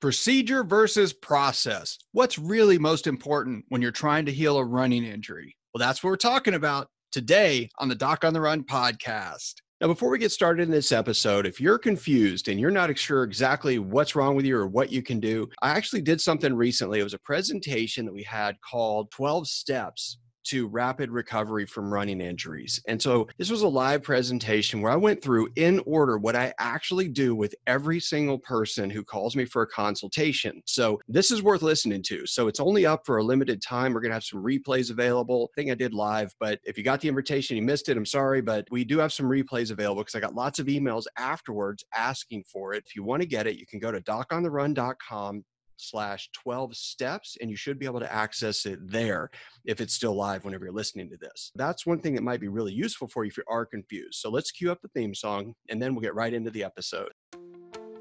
Procedure versus process. What's really most important when you're trying to heal a running injury? Well, that's what we're talking about today on the Doc on the Run podcast. Now, before we get started in this episode, if you're confused and you're not sure exactly what's wrong with you or what you can do, I actually did something recently. It was a presentation that we had called 12 Steps to Rapid Recovery from Running Injuries. And so this was a live presentation where I went through in order what I actually do with every single person who calls me for a consultation. So this is worth listening to. So it's only up for a limited time. We're going to have some replays available. I think I did live, but if you got the invitation, you missed it, I'm sorry, but we do have some replays available because I got lots of emails afterwards asking for it. If you want to get it, you can go to docontherun.com/12 steps, and you should be able to access it there if it's still live whenever you're listening to this. That's one thing that might be really useful for you if you are confused. So let's cue up the theme song, and then we'll get right into the episode.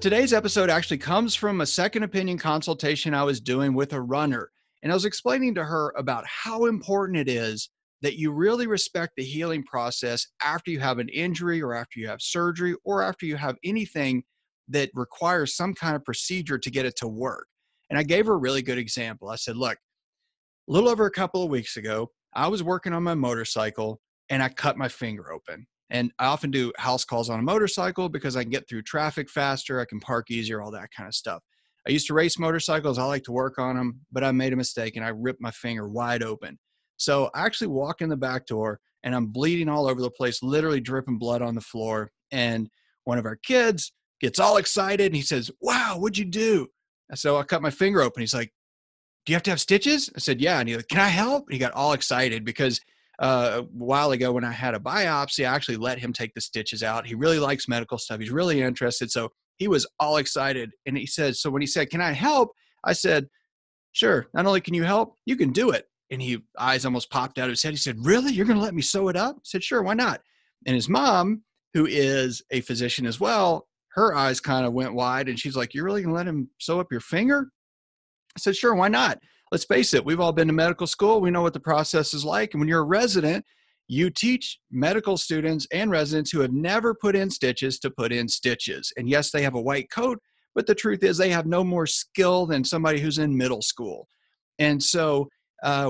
Today's episode actually comes from a second opinion consultation I was doing with a runner, and I was explaining to her about how important it is that you really respect the healing process after you have an injury or after you have surgery or after you have anything that requires some kind of procedure to get it to work. And I gave her a really good example. I said, look, a little over a couple of weeks ago, I was working on my motorcycle and I cut my finger open. And I often do house calls on a motorcycle because I can get through traffic faster, I can park easier, all that kind of stuff. I used to race motorcycles, I like to work on them, but I made a mistake and I ripped my finger wide open. So I actually walk in the back door and I'm bleeding all over the place, literally dripping blood on the floor. And one of our kids gets all excited and he says, wow, what'd you do? So I cut my finger open. He's like, do you have to have stitches? I said, yeah. And he's like, can I help? And he got all excited because a while ago when I had a biopsy, I actually let him take the stitches out. He really likes medical stuff. He's really interested. So he was all excited. And he said, so when he said, can I help? I said, sure. Not only can you help, you can do it. And his eyes almost popped out of his head. He said, really? You're going to let me sew it up? I said, sure, why not? And his mom, who is a physician as well, her eyes kind of went wide. And she's like, you're really going to let him sew up your finger? I said, sure, why not? Let's face it, we've all been to medical school. We know what the process is like. And when you're a resident, you teach medical students and residents who have never put in stitches to put in stitches. And yes, they have a white coat, but the truth is they have no more skill than somebody who's in middle school. And so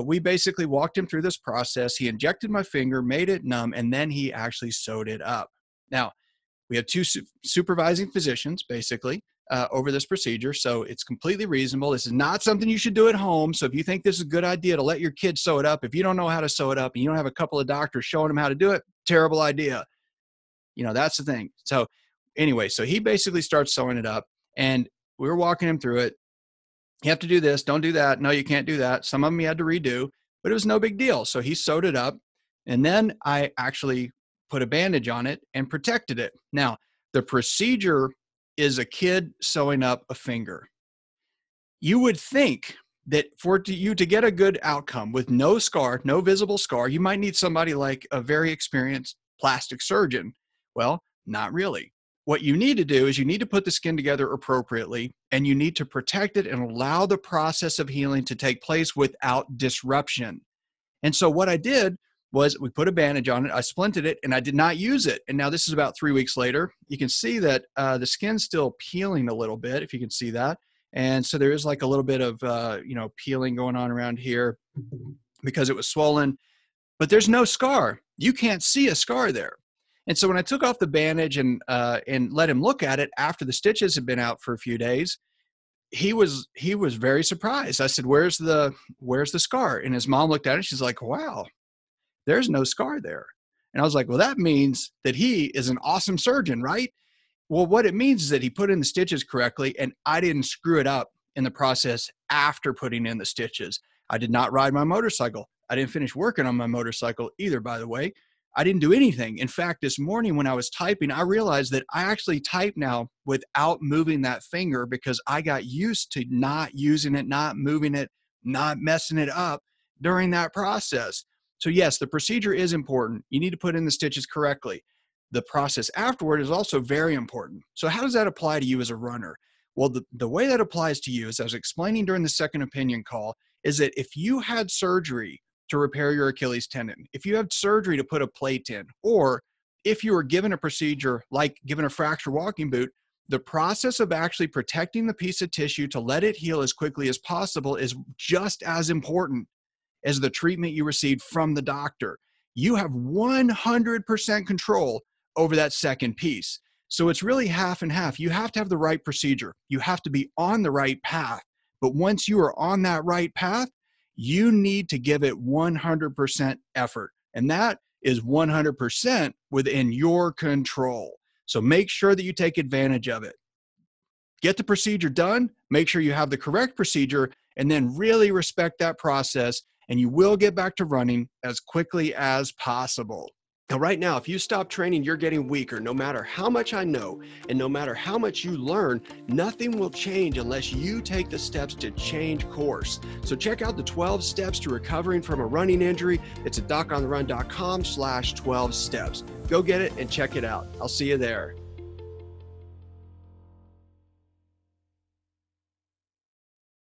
we basically walked him through this process. He injected my finger, made it numb, and then he actually sewed it up. Now, we have two supervising physicians, basically, over this procedure. So it's completely reasonable. This is not something you should do at home. So if you think this is a good idea to let your kid sew it up, if you don't know how to sew it up and you don't have a couple of doctors showing them how to do it, terrible idea. You know, that's the thing. So anyway, so he basically starts sewing it up and we were walking him through it. You have to do this. Don't do that. No, you can't do that. Some of them he had to redo, but it was no big deal. So he sewed it up and then I actually put a bandage on it and protected it. Now, the procedure is a kid sewing up a finger. You would think that for you to get a good outcome with no scar, no visible scar, you might need somebody like a very experienced plastic surgeon. Well, not really. What you need to do is you need to put the skin together appropriately and you need to protect it and allow the process of healing to take place without disruption. And so what I did was we put a bandage on it, I splinted it, and I did not use it. And now this is about 3 weeks later. You can see that the skin's still peeling a little bit, if you can see that. And so there is like a little bit of, peeling going on around here because it was swollen. But there's no scar. You can't see a scar there. And so when I took off the bandage and let him look at it after the stitches had been out for a few days, he was very surprised. I said, where's the scar? And his mom looked at it. She's like, wow. There's no scar there. And I was like, well, that means that he is an awesome surgeon, right? Well, what it means is that he put in the stitches correctly and I didn't screw it up in the process after putting in the stitches. I did not ride my motorcycle. I didn't finish working on my motorcycle either, by the way. I didn't do anything. In fact, this morning when I was typing, I realized that I actually type now without moving that finger because I got used to not using it, not moving it, not messing it up during that process. So yes, the procedure is important. You need to put in the stitches correctly. The process afterward is also very important. So how does that apply to you as a runner? Well, the way that applies to you, as I was explaining during the second opinion call, is that if you had surgery to repair your Achilles tendon, if you had surgery to put a plate in, or if you were given a procedure like given a fracture walking boot, the process of actually protecting the piece of tissue to let it heal as quickly as possible is just as important as the treatment you received from the doctor. You have 100% control over that second piece. So it's really half and half. You have to have the right procedure. You have to be on the right path. But once you are on that right path, you need to give it 100% effort. And that is 100% within your control. So make sure that you take advantage of it. Get the procedure done, make sure you have the correct procedure, and then really respect that process, and you will get back to running as quickly as possible. Now, right now, if you stop training, you're getting weaker. No matter how much I know, and no matter how much you learn, nothing will change unless you take the steps to change course. So check out the 12 steps to recovering from a running injury. It's at docontherun.com/12steps. Go get it and check it out. I'll see you there.